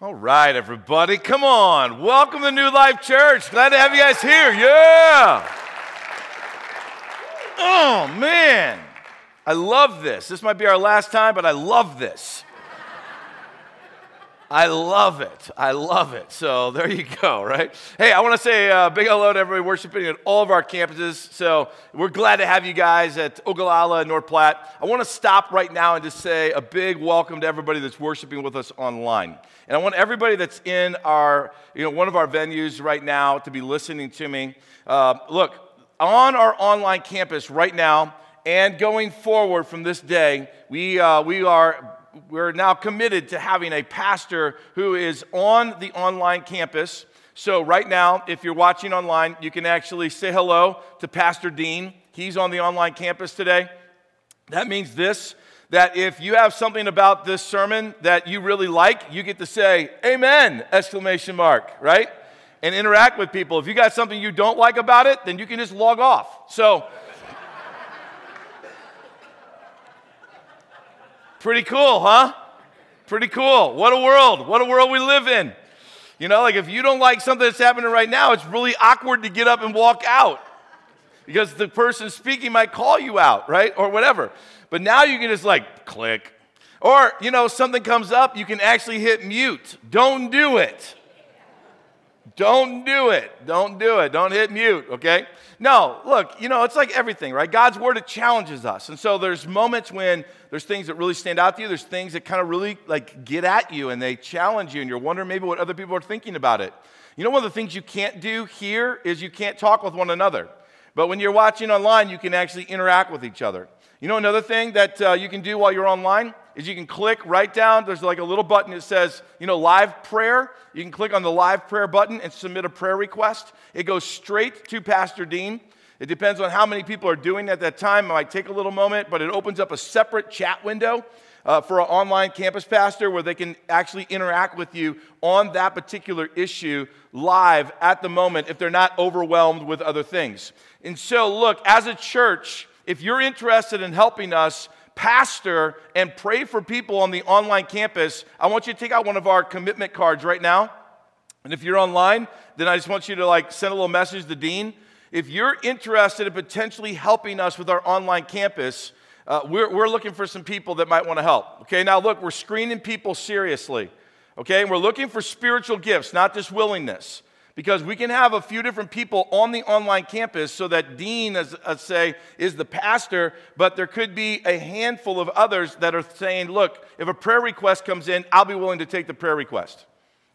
All right, everybody, come on. Welcome to New Life Church. Glad to have you guys here. Yeah. Oh, man. I love this. This might be our last time, but I love this. I love it. So there you go, right? Hey, I want to say a big hello to everybody worshiping at all of our campuses. So we're glad to have you guys at Ogallala, North Platte. I want to stop right now and just say a big welcome to everybody that's worshiping with us online. And I want everybody that's in our, one of our venues right now to be listening to me. Look, on our online campus right now and going forward from this day, we're now committed to having a pastor who is on the online campus. So right now, if you're watching online, you can actually say hello to Pastor Dean. He's on the online campus today. That means this, that if you have something about this sermon that you really like, you get to say, amen, !, right? And interact with people. If you got something you don't like about it, then you can just log off. So pretty cool, huh? Pretty cool. What a world. What a world we live in. Like if you don't like something that's happening right now, it's really awkward to get up and walk out because the person speaking might call you out, right? Or whatever. But now you can just click. Or, something comes up, you can actually hit mute. Don't do it. Don't do it. Don't hit mute, okay? No, look, it's like everything, right? God's word, it challenges us. And so there's moments when there's things that really stand out to you. There's things that kind of really get at you and they challenge you and you're wondering maybe what other people are thinking about it. One of the things you can't do here is you can't talk with one another. But when you're watching online, you can actually interact with each other. Another thing that you can do while you're online is you can click right down. There's a little button that says, live prayer. You can click on the live prayer button and submit a prayer request. It goes straight to Pastor Dean. It depends on how many people are doing at that time. It might take a little moment, but it opens up a separate chat window for an online campus pastor where they can actually interact with you on that particular issue live at the moment if they're not overwhelmed with other things. And so, look, as a church, if you're interested in helping us pastor and pray for people on the online campus, I want you to take out one of our commitment cards right now. And if you're online, then I just want you to send a little message to Dean. If you're interested in potentially helping us with our online campus, we're looking for some people that might want to help. Okay, now look, we're screening people seriously. Okay, and we're looking for spiritual gifts, not just willingness. Because we can have a few different people on the online campus so that Dean, as is the pastor, but there could be a handful of others that are saying, look, if a prayer request comes in, I'll be willing to take the prayer request.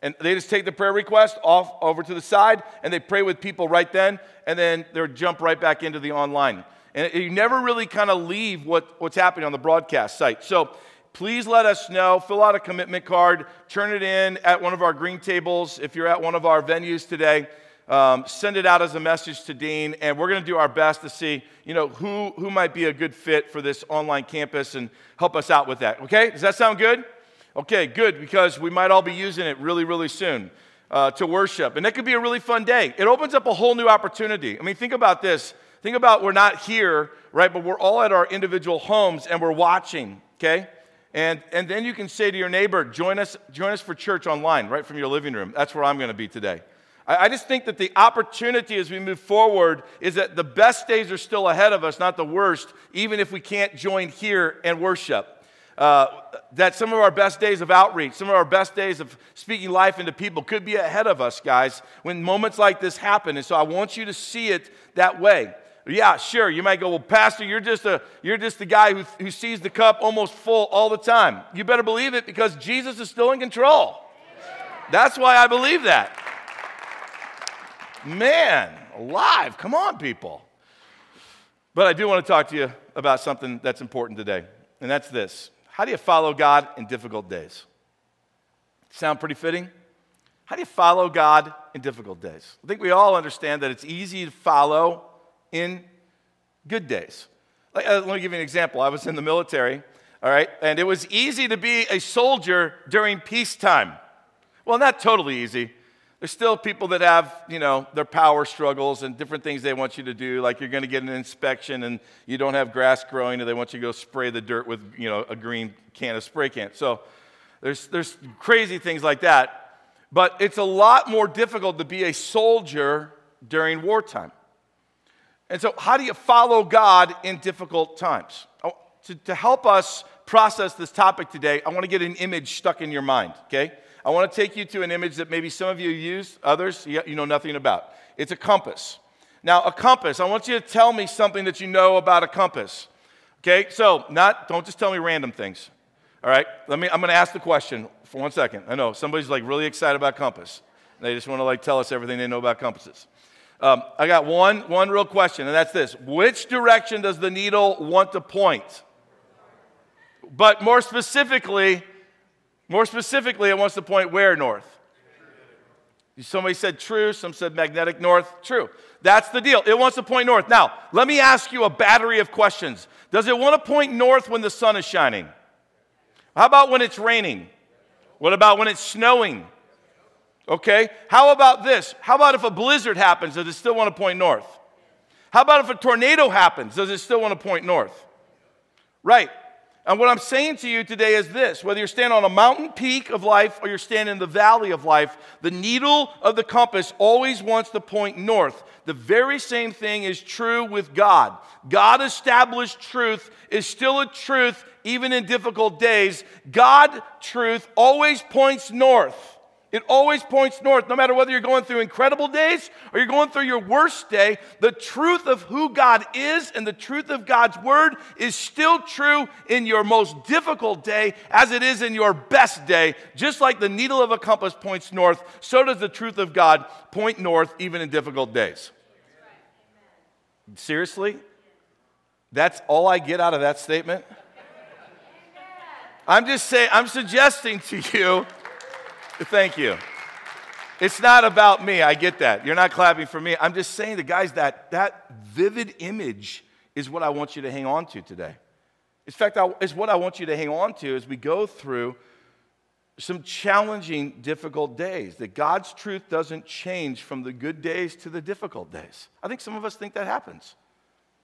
And they just take the prayer request off over to the side, and they pray with people right then, and then they'll jump right back into the online. And you never really kind of leave what's happening on the broadcast site. So please let us know, fill out a commitment card, turn it in at one of our green tables. If you're at one of our venues today, send it out as a message to Dean, and we're going to do our best to see, who might be a good fit for this online campus and help us out with that, okay? Does that sound good? Okay, good, because we might all be using it really, really soon to worship, and it could be a really fun day. It opens up a whole new opportunity. I mean, think about this. Think about we're not here, right, but we're all at our individual homes, and we're watching, okay? And then you can say to your neighbor, join us for church online, right from your living room. That's where I'm going to be today. I just think that the opportunity as we move forward is that the best days are still ahead of us, not the worst, even if we can't join here and worship. That some of our best days of outreach, some of our best days of speaking life into people could be ahead of us, guys, when moments like this happen. And so I want you to see it that way. Yeah, sure. You might go, well, Pastor, you're just the guy who sees the cup almost full all the time. You better believe it because Jesus is still in control. That's why I believe that. Man, alive. Come on, people. But I do want to talk to you about something that's important today, and that's this. How do you follow God in difficult days? Sound pretty fitting? How do you follow God in difficult days? I think we all understand that it's easy to follow in good days. Let me give you an example. I was in the military, all right, and it was easy to be a soldier during peacetime. Well, not totally easy. There's still people that have, their power struggles and different things they want you to do, like you're going to get an inspection and you don't have grass growing and they want you to go spray the dirt with, a green can of spray can. So There's crazy things like that. But it's a lot more difficult to be a soldier during wartime. And so how do you follow God in difficult times? To help us process this topic today, I want to get an image stuck in your mind, okay? I want to take you to an image that maybe some of you use, others you know nothing about. It's a compass. Now, a compass, I want you to tell me something that you know about a compass, okay? So don't just tell me random things, all right? I'm going to ask the question for 1 second. I know somebody's like really excited about compass. They just want to like tell us everything they know about compasses. I got one real question, and that's this. Which direction does the needle want to point? But more specifically, it wants to point where north? Somebody said true, some said magnetic north. True. That's the deal. It wants to point north. Now, let me ask you a battery of questions. Does it want to point north when the sun is shining? How about when it's raining? What about when it's snowing? Okay, how about this? How about if a blizzard happens, does it still want to point north? How about if a tornado happens, does it still want to point north? Right, and what I'm saying to you today is this, whether you're standing on a mountain peak of life or you're standing in the valley of life, the needle of the compass always wants to point north. The very same thing is true with God. God-established truth is still a truth even in difficult days. God truth always points north. It always points north, no matter whether you're going through incredible days or you're going through your worst day. The truth of who God is and the truth of God's word is still true in your most difficult day as it is in your best day. Just like the needle of a compass points north, so does the truth of God point north even in difficult days. Seriously? That's all I get out of that statement? I'm suggesting to you. Thank you. It's not about me. I get that. You're not clapping for me. I'm just saying to guys that vivid image is what I want you to hang on to today. In fact, it's what I want you to hang on to as we go through some challenging, difficult days, that God's truth doesn't change from the good days to the difficult days. I think some of us think that happens,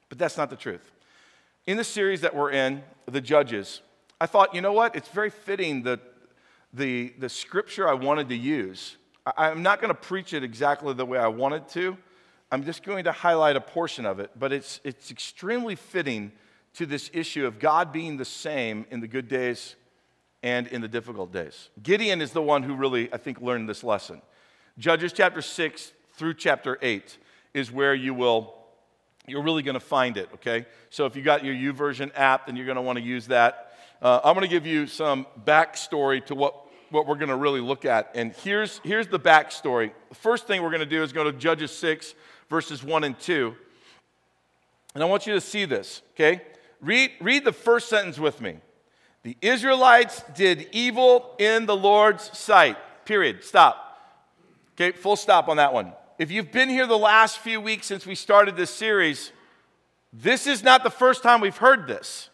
but that's not the truth. In the series that we're in, The Judges, I thought, you know what? It's very fitting that the scripture I wanted to use. I'm not going to preach it exactly the way I wanted to. I'm just going to highlight a portion of it, but it's extremely fitting to this issue of God being the same in the good days and in the difficult days. Gideon is the one who really, I think, learned this lesson. Judges chapter 6 through chapter 8 is where you're really going to find it, okay? So if you got your YouVersion app, then you're going to want to use that. I'm going to give you some backstory to what we're going to really look at. And here's the backstory. The first thing we're going to do is go to Judges 6, verses 1 and 2. And I want you to see this, okay? Read the first sentence with me. The Israelites did evil in the Lord's sight. Period. Stop. Okay, full stop on that one. If you've been here the last few weeks since we started this series, this is not the first time we've heard this.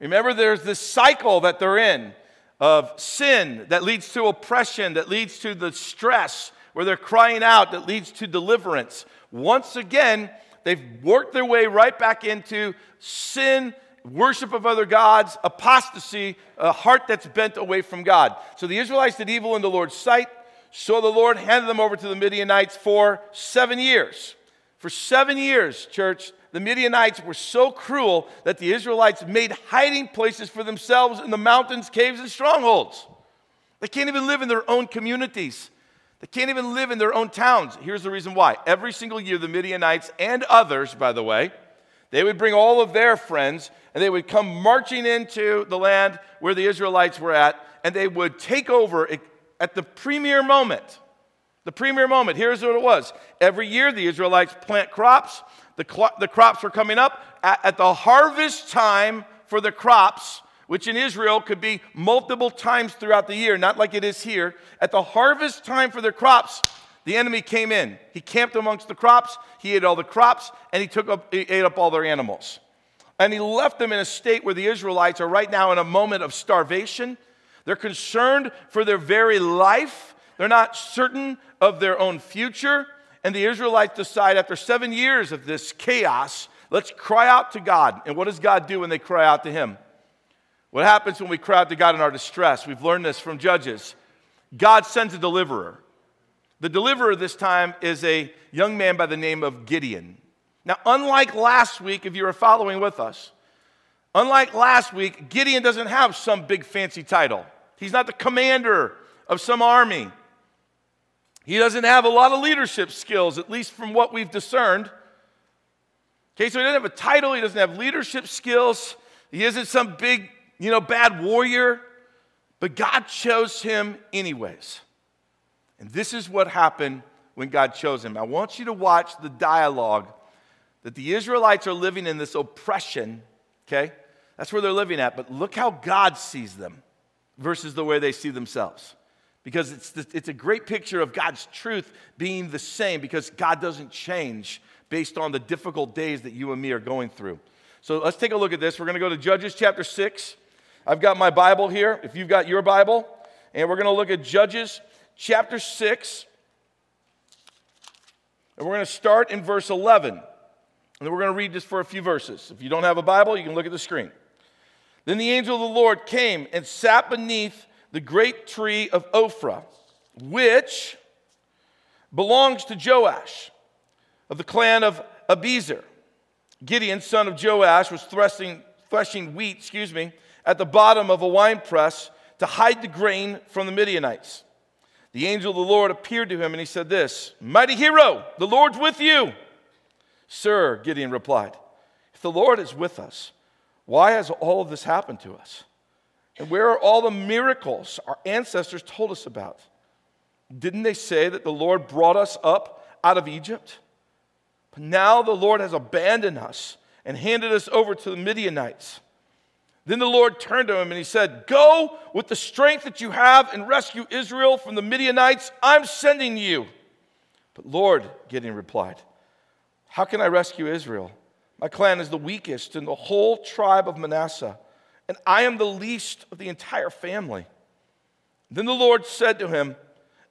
Remember, there's this cycle that they're in of sin that leads to oppression, that leads to the stress where they're crying out, that leads to deliverance. Once again, they've worked their way right back into sin, worship of other gods, apostasy, a heart that's bent away from God. So the Israelites did evil in the Lord's sight, so the Lord handed them over to the Midianites for 7 years. For 7 years, church, the Midianites were so cruel that the Israelites made hiding places for themselves in the mountains, caves, and strongholds. They can't even live in their own communities. They can't even live in their own towns. Here's the reason why. Every single year, the Midianites and others, by the way, they would bring all of their friends, and they would come marching into the land where the Israelites were at, and they would take over at the premier moment. The premier moment. Here's what it was. Every year, the Israelites plant crops. The crops were coming up at the harvest time for the crops, which in Israel could be multiple times throughout the year, not like it is here. At the harvest time for their crops, the enemy came in. He camped amongst the crops, he ate all the crops, and he ate up all their animals. And he left them in a state where the Israelites are right now in a moment of starvation. They're concerned for their very life. They're not certain of their own future. And the Israelites decide after 7 years of this chaos, let's cry out to God. And what does God do when they cry out to him? What happens when we cry out to God in our distress? We've learned this from Judges. God sends a deliverer. The deliverer this time is a young man by the name of Gideon. Now, unlike last week, if you were following with us, unlike last week, Gideon doesn't have some big fancy title. He's not the commander of some army. He doesn't have a lot of leadership skills, at least from what we've discerned. Okay, so he doesn't have a title. He doesn't have leadership skills. He isn't some big, bad warrior. But God chose him anyways. And this is what happened when God chose him. I want you to watch the dialogue that the Israelites are living in, this oppression, okay? That's where they're living at. But look how God sees them versus the way they see themselves. Because it's a great picture of God's truth being the same, because God doesn't change based on the difficult days that you and me are going through. So let's take a look at this. We're going to go to Judges chapter 6. I've got my Bible here, if you've got your Bible. And we're going to look at Judges chapter 6. And we're going to start in verse 11. And we're going to read this for a few verses. If you don't have a Bible, you can look at the screen. Then the angel of the Lord came and sat beneath the great tree of Ophrah, which belongs to Joash, of the clan of Abiezer. Gideon, son of Joash, was threshing wheat, at the bottom of a winepress to hide the grain from the Midianites. The angel of the Lord appeared to him, and he said this, "Mighty hero, the Lord's with you." "Sir," Gideon replied, "if the Lord is with us, why has all of this happened to us? And where are all the miracles our ancestors told us about? Didn't they say that the Lord brought us up out of Egypt? But now the Lord has abandoned us and handed us over to the Midianites." Then the Lord turned to him and he said, "Go with the strength that you have and rescue Israel from the Midianites. I'm sending you." "But Lord," Gideon replied, "how can I rescue Israel? My clan is the weakest in the whole tribe of Manasseh, and I am the least of the entire family." Then the Lord said to him,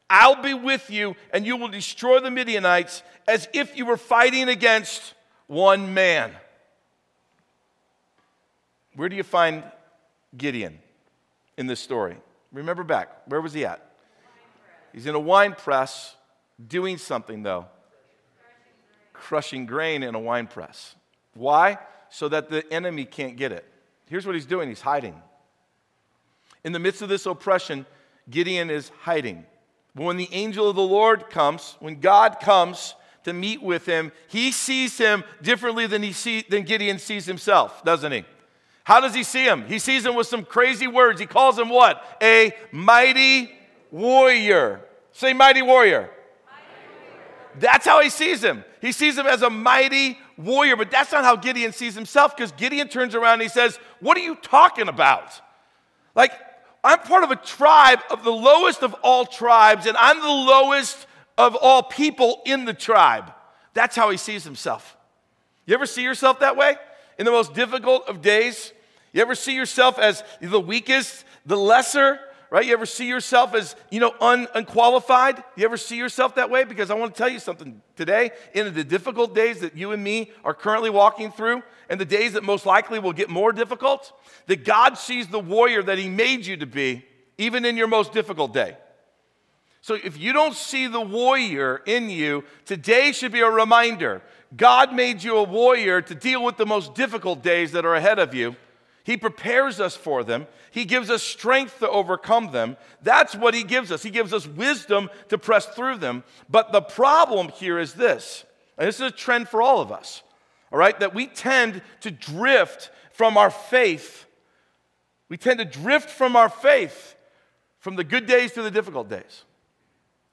"I'll be with you, and you will destroy the Midianites as if you were fighting against one man." Where do you find Gideon in this story? Remember back, where was he at? He's in a wine press doing something, though. Crushing grain in a wine press. Why? So that the enemy can't get it. Here's what he's doing. He's hiding. In the midst of this oppression, Gideon is hiding. But when the angel of the Lord comes, when God comes to meet with him, he sees him differently than Gideon sees himself, doesn't he? How does he see him? He sees him with some crazy words. He calls him what? A mighty warrior. Say mighty warrior. That's how he sees him. He sees him as a mighty warrior, but that's not how Gideon sees himself, because Gideon turns around and he says, "What are you talking about? Like, I'm part of a tribe of the lowest of all tribes, and I'm the lowest of all people in the tribe." That's how he sees himself. You ever see yourself that way? In the most difficult of days? You ever see yourself as the weakest, the lesser? Right? You ever see yourself as, unqualified? You ever see yourself that way? Because I want to tell you something today. In the difficult days that you and me are currently walking through, and the days that most likely will get more difficult, that God sees the warrior that he made you to be, even in your most difficult day. So if you don't see the warrior in you, today should be a reminder. God made you a warrior to deal with the most difficult days that are ahead of you. He prepares us for them. He gives us strength to overcome them. That's what he gives us. He gives us wisdom to press through them. But the problem here is this, and this is a trend for all of us, all right, that we tend to drift from our faith. We tend to drift from our faith from the good days to the difficult days.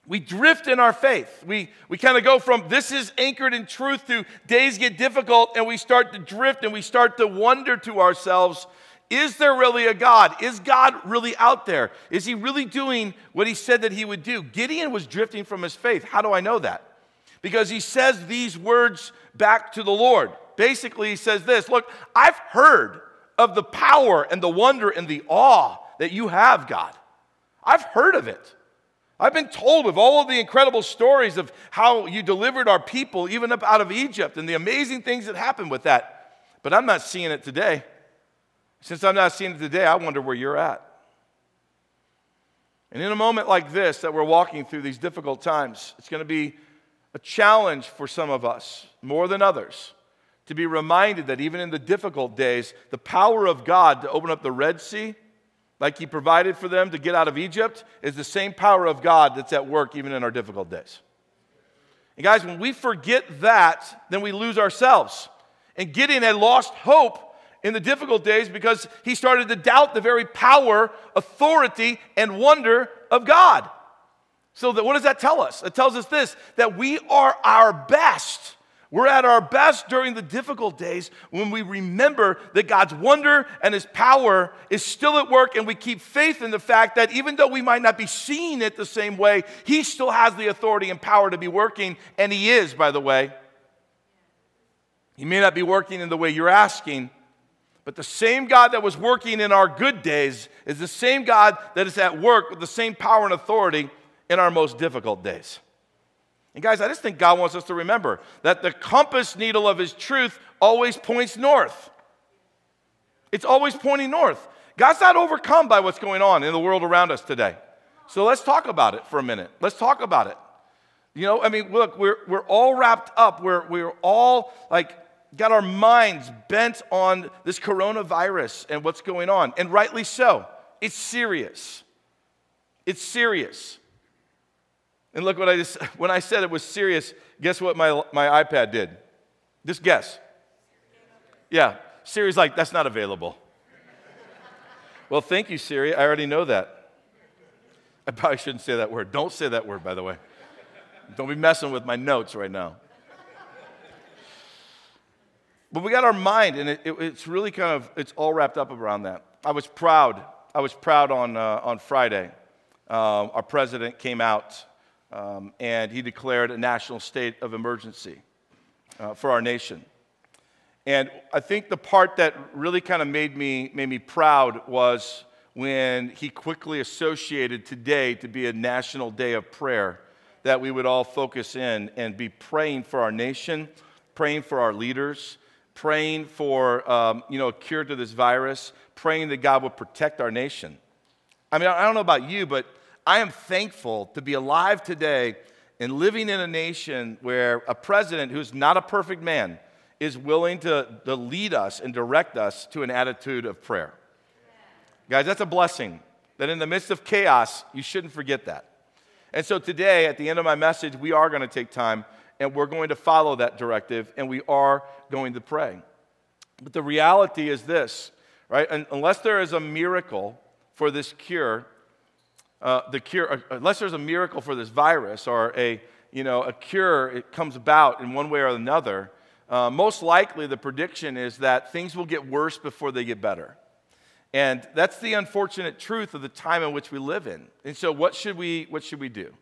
We drift in our faith. We kind of go from this is anchored in truth to days get difficult, and we start to drift and we start to wonder to ourselves, is there really a God? Is God really out there? Is he really doing what he said that he would do? Gideon was drifting from his faith. How do I know that? Because he says these words back to the Lord. Basically, he says this, "Look, I've heard of the power and the wonder and the awe that you have, God. I've heard of it. I've been told of all of the incredible stories of how you delivered our people even up out of Egypt and the amazing things that happened with that. But I'm not seeing it today. Since I'm not seeing it today, I wonder where you're at. And in a moment like this that we're walking through, these difficult times, it's going to be a challenge for some of us, more than others, to be reminded that even in the difficult days, the power of God to open up the Red Sea, like He provided for them to get out of Egypt, is the same power of God that's at work even in our difficult days. And guys, when we forget that, then we lose ourselves. And Gideon had lost hope in the difficult days because he started to doubt the very power, authority, and wonder of God. So what does that tell us? It tells us this, that we are our best. We're at our best during the difficult days when we remember that God's wonder and His power is still at work, and we keep faith in the fact that even though we might not be seeing it the same way, He still has the authority and power to be working, and He is, by the way. He may not be working in the way you're asking, but the same God that was working in our good days is the same God that is at work with the same power and authority in our most difficult days. And guys, I just think God wants us to remember that the compass needle of His truth always points north. It's always pointing north. God's not overcome by what's going on in the world around us today. So let's talk about it for a minute. Let's talk about it. You know, I mean, look, we're all wrapped up. We're all like got our minds bent on this coronavirus and what's going on, and rightly so. It's serious. It's serious. And look what when I said it was serious, guess what my iPad did? Just guess. Yeah, Siri's like, that's not available. Well, thank you, Siri. I already know that. I probably shouldn't say that word. Don't say that word, by the way. Don't be messing with my notes right now. But we got our mind, and it's really it's all wrapped up around that. I was proud on Friday. Our president came out, and he declared a national state of emergency for our nation. And I think the part that really kind of made me proud was when he quickly associated today to be a national day of prayer, that we would all focus in and be praying for our nation, praying for our leaders, praying for a cure to this virus, praying that God would protect our nation. I mean, I don't know about you, but I am thankful to be alive today and living in a nation where a president who's not a perfect man is willing to lead us and direct us to an attitude of prayer. Yeah. Guys, that's a blessing, that in the midst of chaos, you shouldn't forget that. And so today, at the end of my message, we are going to take time, and we're going to follow that directive, and we are going to pray. But the reality is this, right? Unless there is a miracle for this cure, unless there's a miracle for this virus or a cure, it comes about in one way or another, most likely the prediction is that things will get worse before they get better. And that's the unfortunate truth of the time in which we live in. And so what should we do?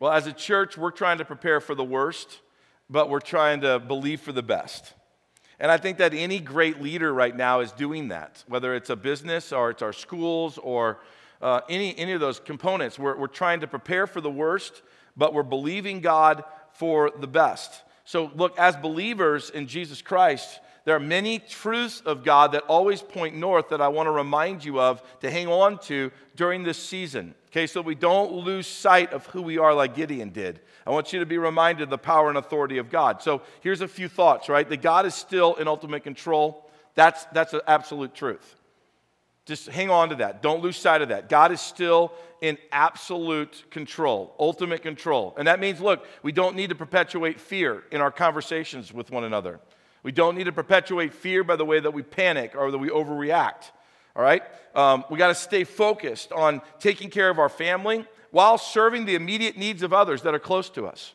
Well, as a church, we're trying to prepare for the worst, but we're trying to believe for the best. And I think that any great leader right now is doing that, whether it's a business or it's our schools or any of those components. We're trying to prepare for the worst, but we're believing God for the best. So look, as believers in Jesus Christ, there are many truths of God that always point north that I want to remind you of to hang on to during this season, okay, so we don't lose sight of who we are like Gideon did. I want you to be reminded of the power and authority of God. So here's a few thoughts, right? That God is still in ultimate control. That's an absolute truth. Just hang on to that. Don't lose sight of that. God is still in absolute control, ultimate control. And that means, look, we don't need to perpetuate fear in our conversations with one another. We don't need to perpetuate fear by the way that we panic or that we overreact, all right? We got to stay focused on taking care of our family while serving the immediate needs of others that are close to us.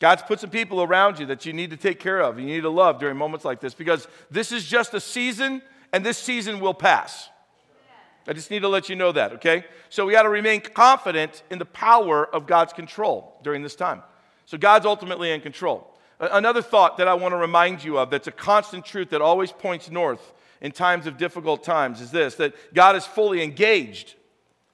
God's put some people around you that you need to take care of, you need to love during moments like this, because this is just a season, and this season will pass. I just need to let you know that, okay? So we got to remain confident in the power of God's control during this time. So God's ultimately in control. Another thought that I want to remind you of that's a constant truth that always points north in times of difficult times is this, that God is fully engaged.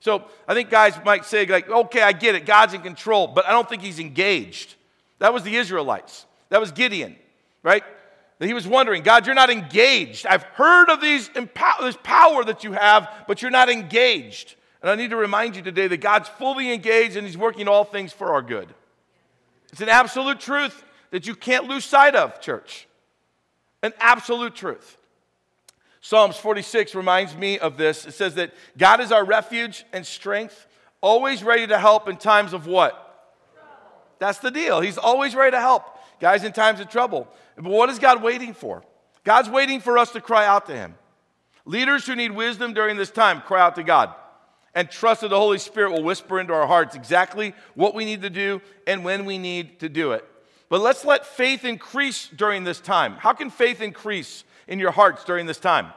So I think guys might say, like, okay, I get it, God's in control, but I don't think He's engaged. That was the Israelites. That was Gideon, right? He was wondering, God, you're not engaged. I've heard of this power that you have, but you're not engaged. And I need to remind you today that God's fully engaged and he's working all things for our good. It's an absolute truth that you can't lose sight of, church. An absolute truth. Psalms 46 reminds me of this. It says that God is our refuge and strength, always ready to help in times of what? That's the deal. He's always ready to help, guys, in times of trouble. But what is God waiting for? God's waiting for us to cry out to him. Leaders who need wisdom during this time, cry out to God. And trust that the Holy Spirit will whisper into our hearts exactly what we need to do and when we need to do it. But let's let faith increase during this time. How can faith increase in your hearts during this time?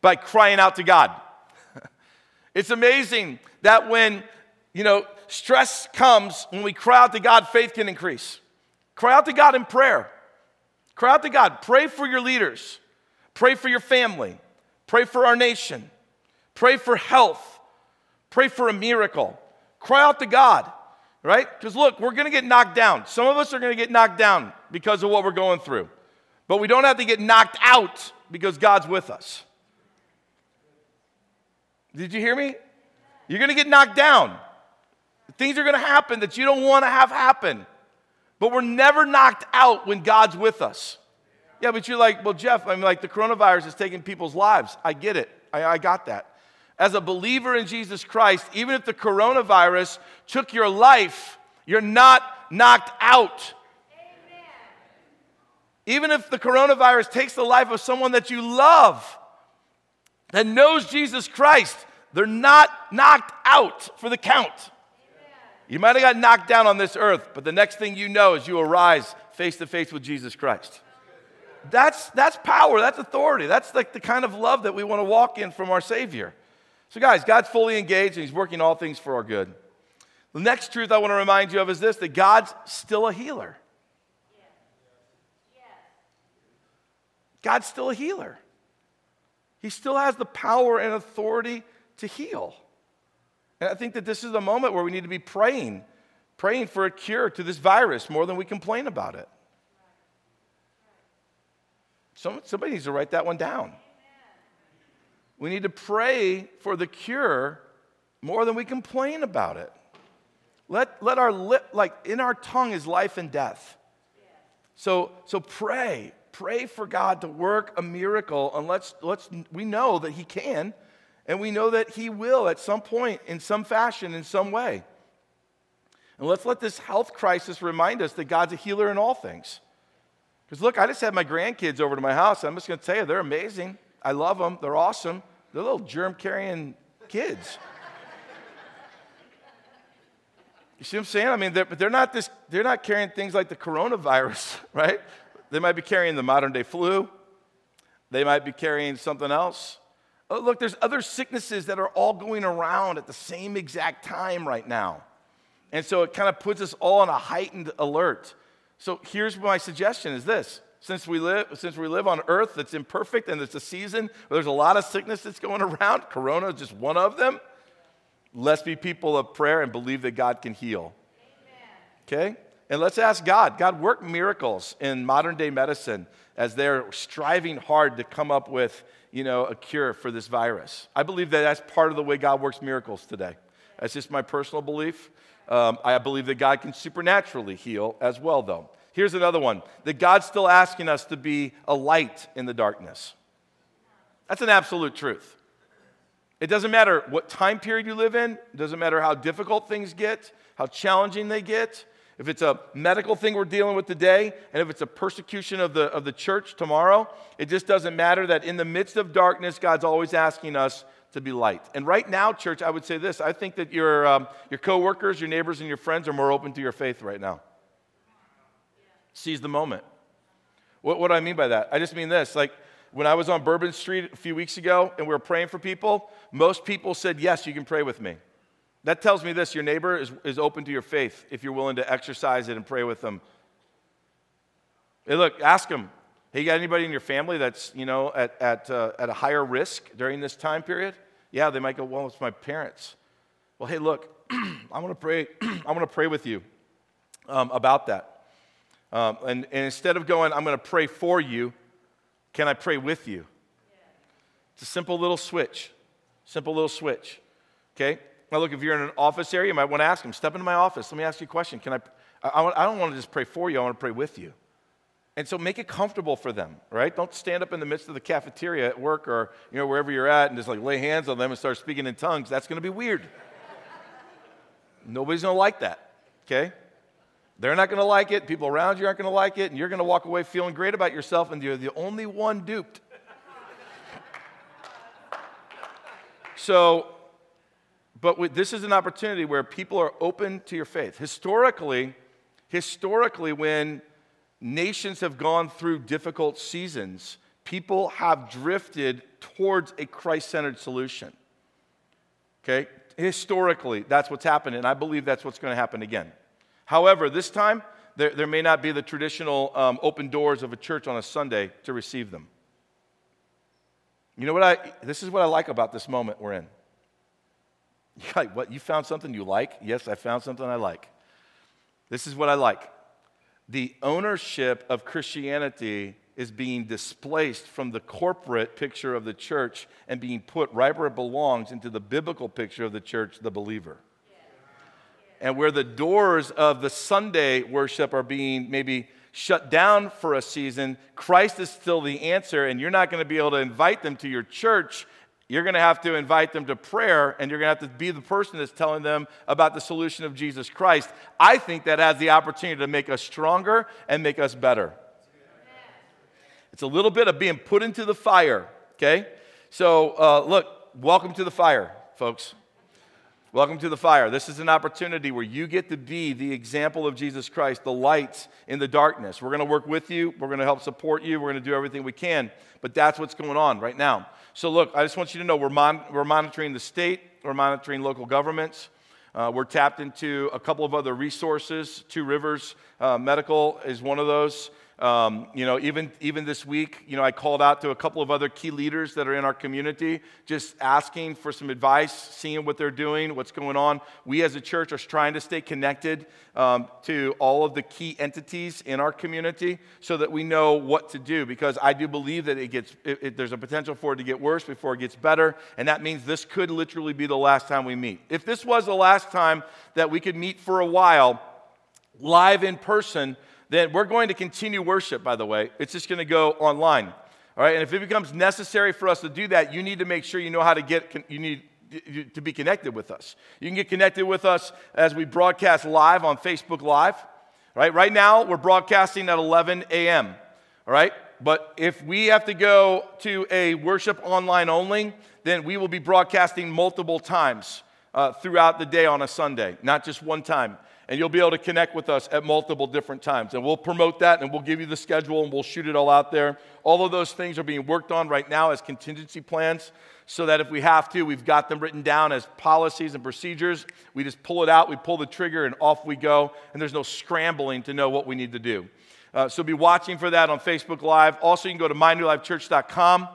By crying out to God. It's amazing that when, stress comes, when we cry out to God, faith can increase. Cry out to God in prayer. Cry out to God. Pray for your leaders. Pray for your family. Pray for our nation. Pray for health. Pray for a miracle. Cry out to God, right? Because look, we're going to get knocked down. Some of us are going to get knocked down because of what we're going through. But we don't have to get knocked out because God's with us. Did you hear me? You're going to get knocked down. Things are going to happen that you don't want to have happen. But we're never knocked out when God's with us. Yeah, but you're like, well, Jeff, the coronavirus is taking people's lives. I get it. I got that. As a believer in Jesus Christ, even if the coronavirus took your life, you're not knocked out. Amen. Even if the coronavirus takes the life of someone that you love, that knows Jesus Christ, they're not knocked out for the count. You might have got knocked down on this earth, but the next thing you know is you arise face to face with Jesus Christ. That's power. That's authority. That's like the kind of love that we want to walk in from our Savior. So guys, God's fully engaged and he's working all things for our good. The next truth I want to remind you of is this, that God's still a healer. God's still a healer. He still has the power and authority to heal. And I think that this is the moment where we need to be praying for a cure to this virus more than we complain about it. Somebody needs to write that one down. We need to pray for the cure more than we complain about it. Let our lip, in our tongue is life and death. So pray for God to work a miracle, and we know that he can. And we know that he will at some point, in some fashion, in some way. And let's let this health crisis remind us that God's a healer in all things. Because look, I just had my grandkids over to my house. I'm just going to tell you, they're amazing. I love them. They're awesome. They're little germ-carrying kids. You see what I'm saying? They're not carrying things like the coronavirus, right? They might be carrying the modern-day flu. They might be carrying something else. Look, there's other sicknesses that are all going around at the same exact time right now. And so it kind of puts us all on a heightened alert. So here's my suggestion is this. Since we live on earth that's imperfect and it's a season where there's a lot of sickness that's going around, corona is just one of them, let's be people of prayer and believe that God can heal. Amen. Okay? And let's ask God. God, work miracles in modern day medicine as they're striving hard to come up with a cure for this virus. I believe that that's part of the way God works miracles today. That's just my personal belief. I believe that God can supernaturally heal as well, though. Here's another one, that God's still asking us to be a light in the darkness. That's an absolute truth. It doesn't matter what time period you live in. It doesn't matter how difficult things get, how challenging they get. If it's a medical thing we're dealing with today, and if it's a persecution of the church tomorrow, it just doesn't matter that in the midst of darkness, God's always asking us to be light. And right now, church, I would say this. I think that your coworkers, your neighbors, and your friends are more open to your faith right now. Seize the moment. What do I mean by that? I just mean this. When I was on Bourbon Street a few weeks ago and we were praying for people, most people said, yes, you can pray with me. That tells me this, your neighbor is open to your faith if you're willing to exercise it and pray with them. Hey, look, ask them, hey, you got anybody in your family that's, at a higher risk during this time period? Yeah, they might go, well, it's my parents. Well, hey, look, I want to pray with you about that. And instead of going, I'm going to pray for you, can I pray with you? Yeah. It's a simple little switch. Okay? Now look, if you're in an office area, you might want to ask them, step into my office. Let me ask you a question. Can I don't want to just pray for you. I want to pray with you. And so make it comfortable for them, right? Don't stand up in the midst of the cafeteria at work or, you know, wherever you're at and just like lay hands on them and start speaking in tongues. That's going to be weird. Nobody's going to like that, okay? They're not going to like it. People around you aren't going to like it. And you're going to walk away feeling great about yourself, and you're the only one duped. So, but this is an opportunity where people are open to your faith. Historically, when nations have gone through difficult seasons, people have drifted towards a Christ-centered solution. Okay? Historically, that's what's happened, and I believe that's what's going to happen again. However, this time, there may not be the traditional open doors of a church on a Sunday to receive them. You know what this is what I like about this moment we're in. You're like, what, you found something you like? Yes, I found something I like. This is what I like. The ownership of Christianity is being displaced from the corporate picture of the church and being put right where it belongs into the biblical picture of the church, the believer. Yes. And where the doors of the Sunday worship are being maybe shut down for a season, Christ is still the answer, and you're not going to be able to invite them to your church. You're going to have to invite them to prayer, and you're going to have to be the person that's telling them about the solution of Jesus Christ. I think that has the opportunity to make us stronger and make us better. It's a little bit of being put into the fire, okay? So, look, welcome to the fire, folks. Welcome to the fire. This is an opportunity where you get to be the example of Jesus Christ, the light in the darkness. We're going to work with you. We're going to help support you. We're going to do everything we can. But that's what's going on right now. So look, I just want you to know we're monitoring the state. We're monitoring local governments. We're tapped into a couple of other resources. Two Rivers Medical is one of those. You know, even this week, you know, I called out to a couple of other key leaders that are in our community, just asking for some advice, seeing what they're doing, what's going on. We as a church are trying to stay connected to all of the key entities in our community so that we know what to do, because I do believe that there's a potential for it to get worse before it gets better, and that means this could literally be the last time we meet. If this was the last time that we could meet for a while, live in person, then we're going to continue worship, by the way. It's just going to go online, all right? And if it becomes necessary for us to do that, you need to make sure you know how to you need to be connected with us. You can get connected with us as we broadcast live on Facebook Live, right? Right now, we're broadcasting at 11 a.m., all right? But if we have to go to a worship online only, then we will be broadcasting multiple times throughout the day on a Sunday, not just one time. And you'll be able to connect with us at multiple different times. And we'll promote that, and we'll give you the schedule, and we'll shoot it all out there. All of those things are being worked on right now as contingency plans, so that if we have to, we've got them written down as policies and procedures. We just pull it out, we pull the trigger, and off we go. And there's no scrambling to know what we need to do. So be watching for that on Facebook Live. Also, you can go to MyNewLifeChurch.com,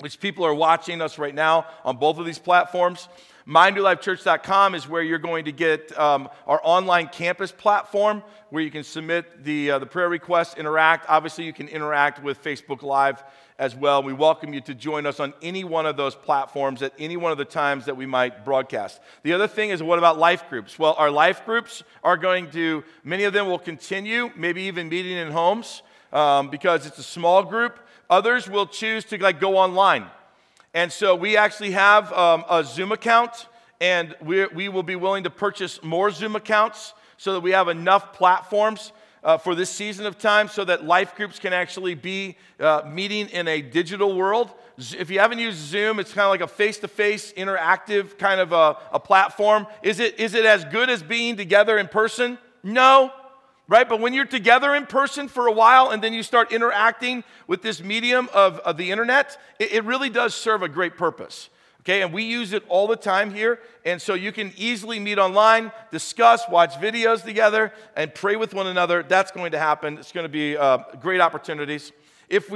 which people are watching us right now on both of these platforms. MyNewLifeChurch.com is where you're going to get our online campus platform where you can submit the prayer requests, interact. Obviously, you can interact with Facebook Live as well. We welcome you to join us on any one of those platforms at any one of the times that we might broadcast. The other thing is, what about life groups? Well, our life groups are going to, many of them will continue, maybe even meeting in homes because it's a small group. Others will choose to go online. And so we actually have a Zoom account, and we will be willing to purchase more Zoom accounts so that we have enough platforms for this season of time so that life groups can actually be meeting in a digital world. If you haven't used Zoom, it's kind of like a face-to-face interactive kind of a platform. Is it as good as being together in person? No. Right? But when you're together in person for a while and then you start interacting with this medium of the internet, it really does serve a great purpose. Okay? And we use it all the time here. And so you can easily meet online, discuss, watch videos together, and pray with one another. That's going to happen. It's going to be great opportunities. If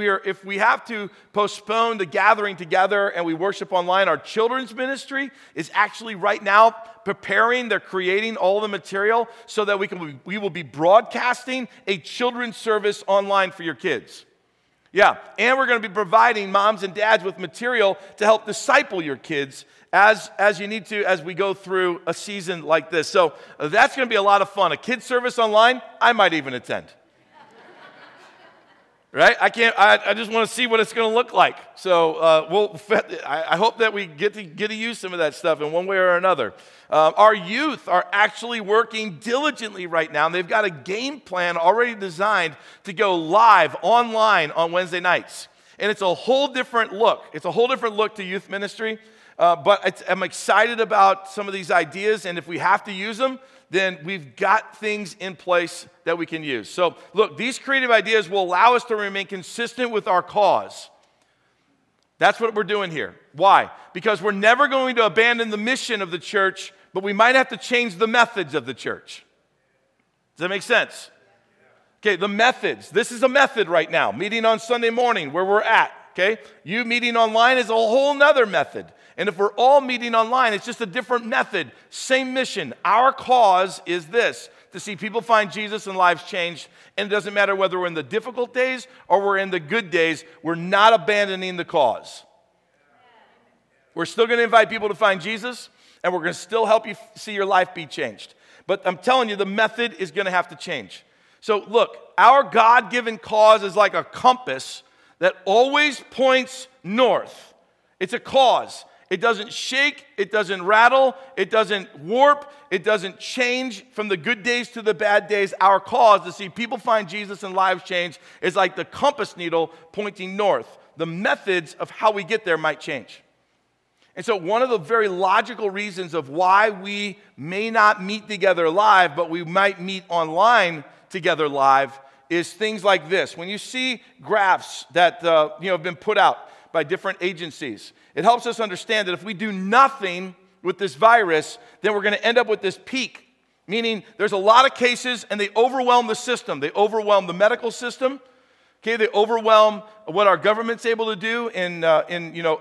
we have to postpone the gathering together and we worship online, our children's ministry is actually right now preparing. They're creating all the material so that we will be broadcasting a children's service online for your kids. Yeah, and we're going to be providing moms and dads with material to help disciple your kids as you need to as we go through a season like this. So that's going to be a lot of fun. A kids service online, I might even attend. Right? I just want to see what it's going to look like. So I hope that we get to use some of that stuff in one way or another. Our youth are actually working diligently right now, and they've got a game plan already designed to go live online on Wednesday nights. And it's a whole different look. It's a whole different look to youth ministry. But I'm excited about some of these ideas, and if we have to use them, then we've got things in place that we can use. So, look, these creative ideas will allow us to remain consistent with our cause. That's what we're doing here. Why? Because we're never going to abandon the mission of the church, but we might have to change the methods of the church. Does that make sense? Okay, the methods. This is a method right now, meeting on Sunday morning where we're at. Okay, you meeting online is a whole nother method. And if we're all meeting online, it's just a different method, same mission. Our cause is this, to see people find Jesus and lives changed. And it doesn't matter whether we're in the difficult days or we're in the good days, we're not abandoning the cause. We're still going to invite people to find Jesus, and we're going to still help you see your life be changed. But I'm telling you, the method is going to have to change. So look, our God-given cause is like a compass that always points north. It's a cause. It doesn't shake, it doesn't rattle, it doesn't warp, it doesn't change from the good days to the bad days. Our cause to see people find Jesus and lives change is like the compass needle pointing north. The methods of how we get there might change. And so one of the very logical reasons of why we may not meet together live, but we might meet online together live is things like this. When you see graphs that have been put out by different agencies, it helps us understand that if we do nothing with this virus, then we're going to end up with this peak, meaning there's a lot of cases and they overwhelm the system. They overwhelm the medical system. Okay, they overwhelm what our government's able to do in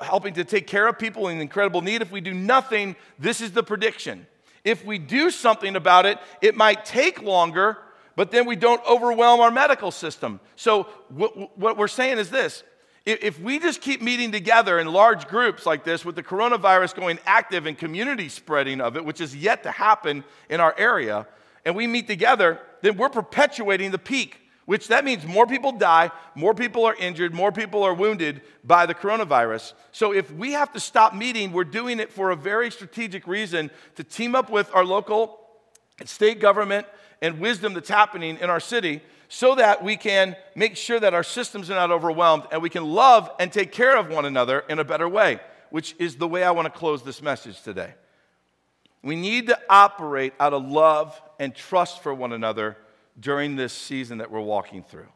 helping to take care of people in incredible need. If we do nothing, this is the prediction. If we do something about it, it might take longer, but then we don't overwhelm our medical system. So what we're saying is this. If we just keep meeting together in large groups like this with the coronavirus going active and community spreading of it, which is yet to happen in our area, and we meet together, then we're perpetuating the peak, which that means more people die, more people are injured, more people are wounded by the coronavirus. So if we have to stop meeting, we're doing it for a very strategic reason to team up with our local and state government and wisdom that's happening in our city so that we can make sure that our systems are not overwhelmed and we can love and take care of one another in a better way, which is the way I want to close this message today. We need to operate out of love and trust for one another during this season that we're walking through.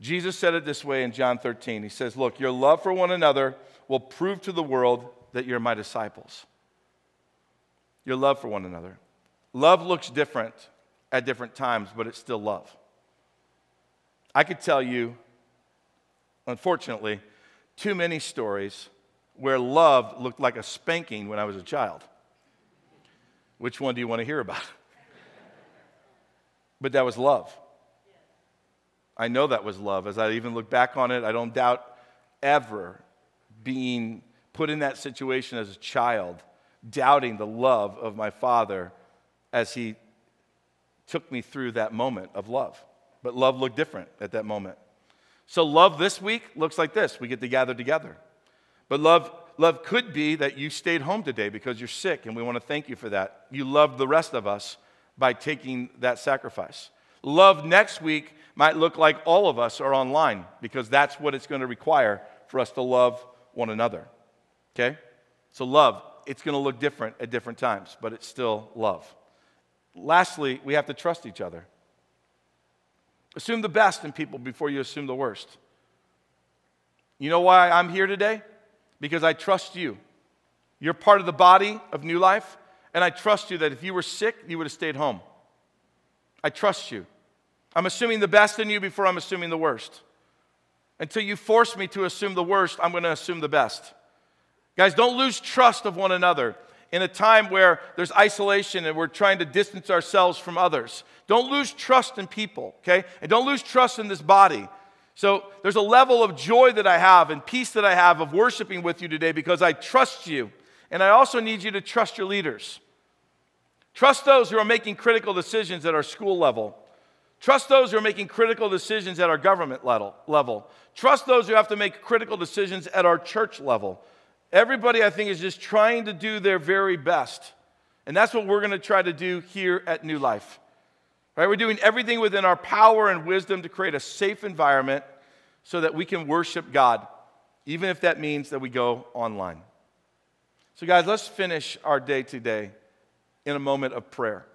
Jesus said it this way in John 13. He says, look, your love for one another will prove to the world that you're my disciples. Your love for one another. Love looks different at different times, but it's still love. I could tell you, unfortunately, too many stories where love looked like a spanking when I was a child. Which one do you want to hear about? But that was love. I know that was love. As I even look back on it, I don't doubt ever being put in that situation as a child, doubting the love of my father as he took me through that moment of love. But love looked different at that moment. So love this week looks like this. We get to gather together. But love could be that you stayed home today because you're sick, and we want to thank you for that. You loved the rest of us by taking that sacrifice. Love next week might look like all of us are online because that's what it's going to require for us to love one another. Okay? So love, it's going to look different at different times, but it's still love. Lastly, we have to trust each other. Assume the best in people before you assume the worst. You know why I'm here today? Because I trust you. You're part of the body of New Life, and I trust you that if you were sick, you would have stayed home. I trust you. I'm assuming the best in you before I'm assuming the worst. Until you force me to assume the worst, I'm going to assume the best. Guys, don't lose trust of one another in a time where there's isolation and we're trying to distance ourselves from others. Don't lose trust in people, okay? And don't lose trust in this body. So there's a level of joy that I have and peace that I have of worshiping with you today because I trust you. And I also need you to trust your leaders. Trust those who are making critical decisions at our school level. Trust those who are making critical decisions at our government level. Trust those who have to make critical decisions at our church level. Everybody, I think, is just trying to do their very best. And that's what we're going to try to do here at New Life. Right? We're doing everything within our power and wisdom to create a safe environment so that we can worship God, even if that means that we go online. So guys, let's finish our day today in a moment of prayer,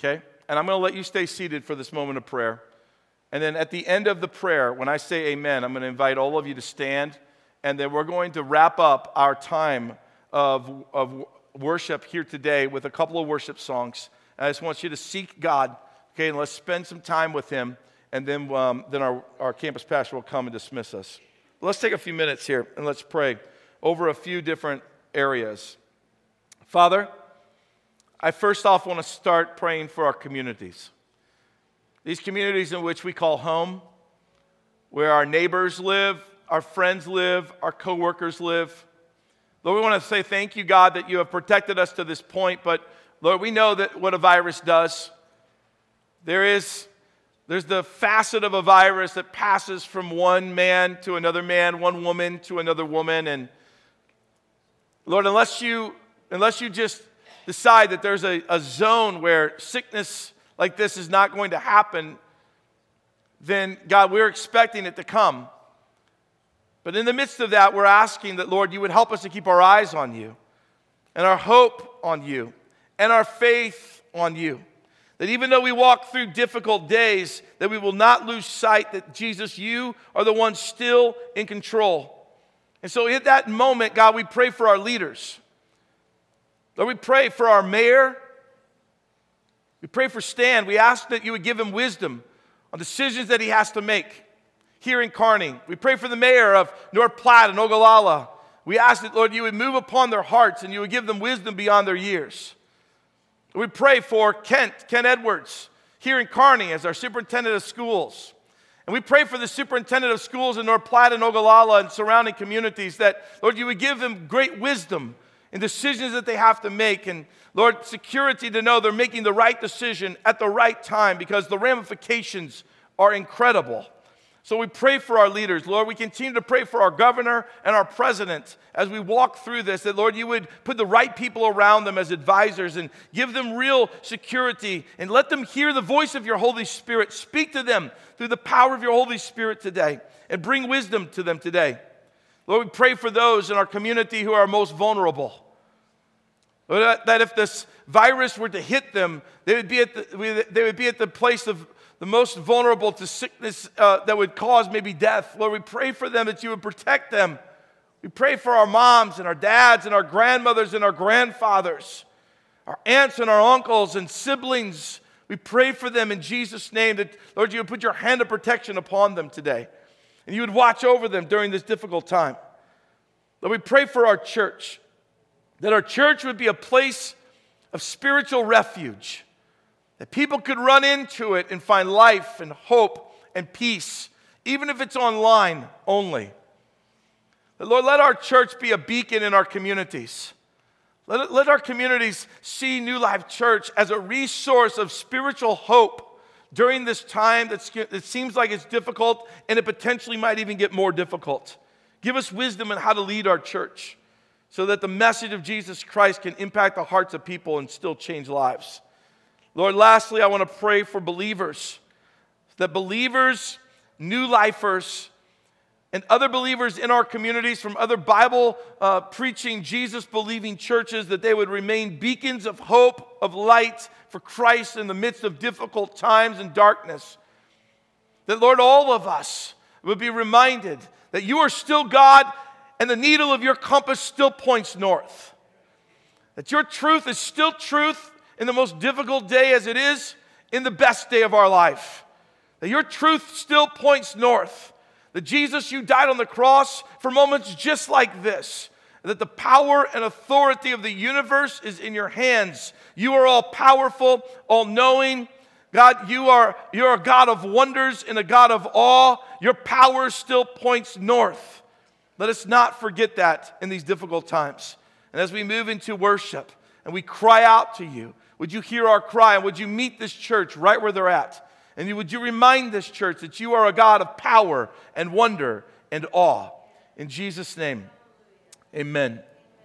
okay? And I'm going to let you stay seated for this moment of prayer. And then at the end of the prayer, when I say amen, I'm going to invite all of you to stand. And then we're going to wrap up our time of worship here today with a couple of worship songs. And I just want you to seek God, okay? And let's spend some time with Him. And then our campus pastor will come and dismiss us. But let's take a few minutes here and let's pray over a few different areas. Father, I first off want to start praying for our communities. These communities in which we call home, where our neighbors live, our friends live, our coworkers live. Lord, we want to say thank you, God, that you have protected us to this point, but Lord, we know that what a virus does. There's the facet of a virus that passes from one man to another man, one woman to another woman, and Lord, unless you just decide that there's a zone where sickness like this is not going to happen, then, God, we're expecting it to come. But in the midst of that, we're asking that, Lord, you would help us to keep our eyes on you and our hope on you and our faith on you. That even though we walk through difficult days, that we will not lose sight that, Jesus, you are the one still in control. And so at that moment, God, we pray for our leaders. Lord, we pray for our mayor. We pray for Stan. We ask that you would give him wisdom on decisions that he has to make here in Kearney. We pray for the mayor of North Platte and Ogallala. We ask that, Lord, you would move upon their hearts and you would give them wisdom beyond their years. We pray for Kent Edwards, here in Kearney as our superintendent of schools. And we pray for the superintendent of schools in North Platte and Ogallala and surrounding communities that, Lord, you would give them great wisdom and decisions that they have to make, and Lord, security to know they're making the right decision at the right time because the ramifications are incredible. So we pray for our leaders. Lord, we continue to pray for our governor and our president as we walk through this, that, Lord, you would put the right people around them as advisors and give them real security and let them hear the voice of your Holy Spirit. Speak to them through the power of your Holy Spirit today and bring wisdom to them today. Lord, we pray for those in our community who are most vulnerable. Lord, that if this virus were to hit them, they would be at the place of the most vulnerable to sickness that would cause maybe death. Lord, we pray for them that you would protect them. We pray for our moms and our dads and our grandmothers and our grandfathers, our aunts and our uncles and siblings. We pray for them in Jesus' name that, Lord, you would put your hand of protection upon them today and you would watch over them during this difficult time. Lord, we pray for our church, that our church would be a place of spiritual refuge, that people could run into it and find life and hope and peace, even if it's online only. But Lord, let our church be a beacon in our communities. Let our communities see New Life Church as a resource of spiritual hope during this time that seems like it's difficult and it potentially might even get more difficult. Give us wisdom in how to lead our church so that the message of Jesus Christ can impact the hearts of people and still change lives. Lord, lastly, I want to pray for believers, that believers, new lifers, and other believers in our communities from other Bible-preaching, Jesus-believing churches, that they would remain beacons of hope, of light, for Christ in the midst of difficult times and darkness. That, Lord, all of us would be reminded that you are still God and the needle of your compass still points north. That your truth is still truth in the most difficult day as it is in the best day of our life. That your truth still points north. That Jesus, you died on the cross for moments just like this. That the power and authority of the universe is in your hands. You are all powerful, all knowing. God, you're a God of wonders and a God of awe. Your power still points north. Let us not forget that in these difficult times. And as we move into worship and we cry out to you, would you hear our cry? And would you meet this church right where they're at? And would you remind this church that you are a God of power and wonder and awe? In Jesus' name, amen.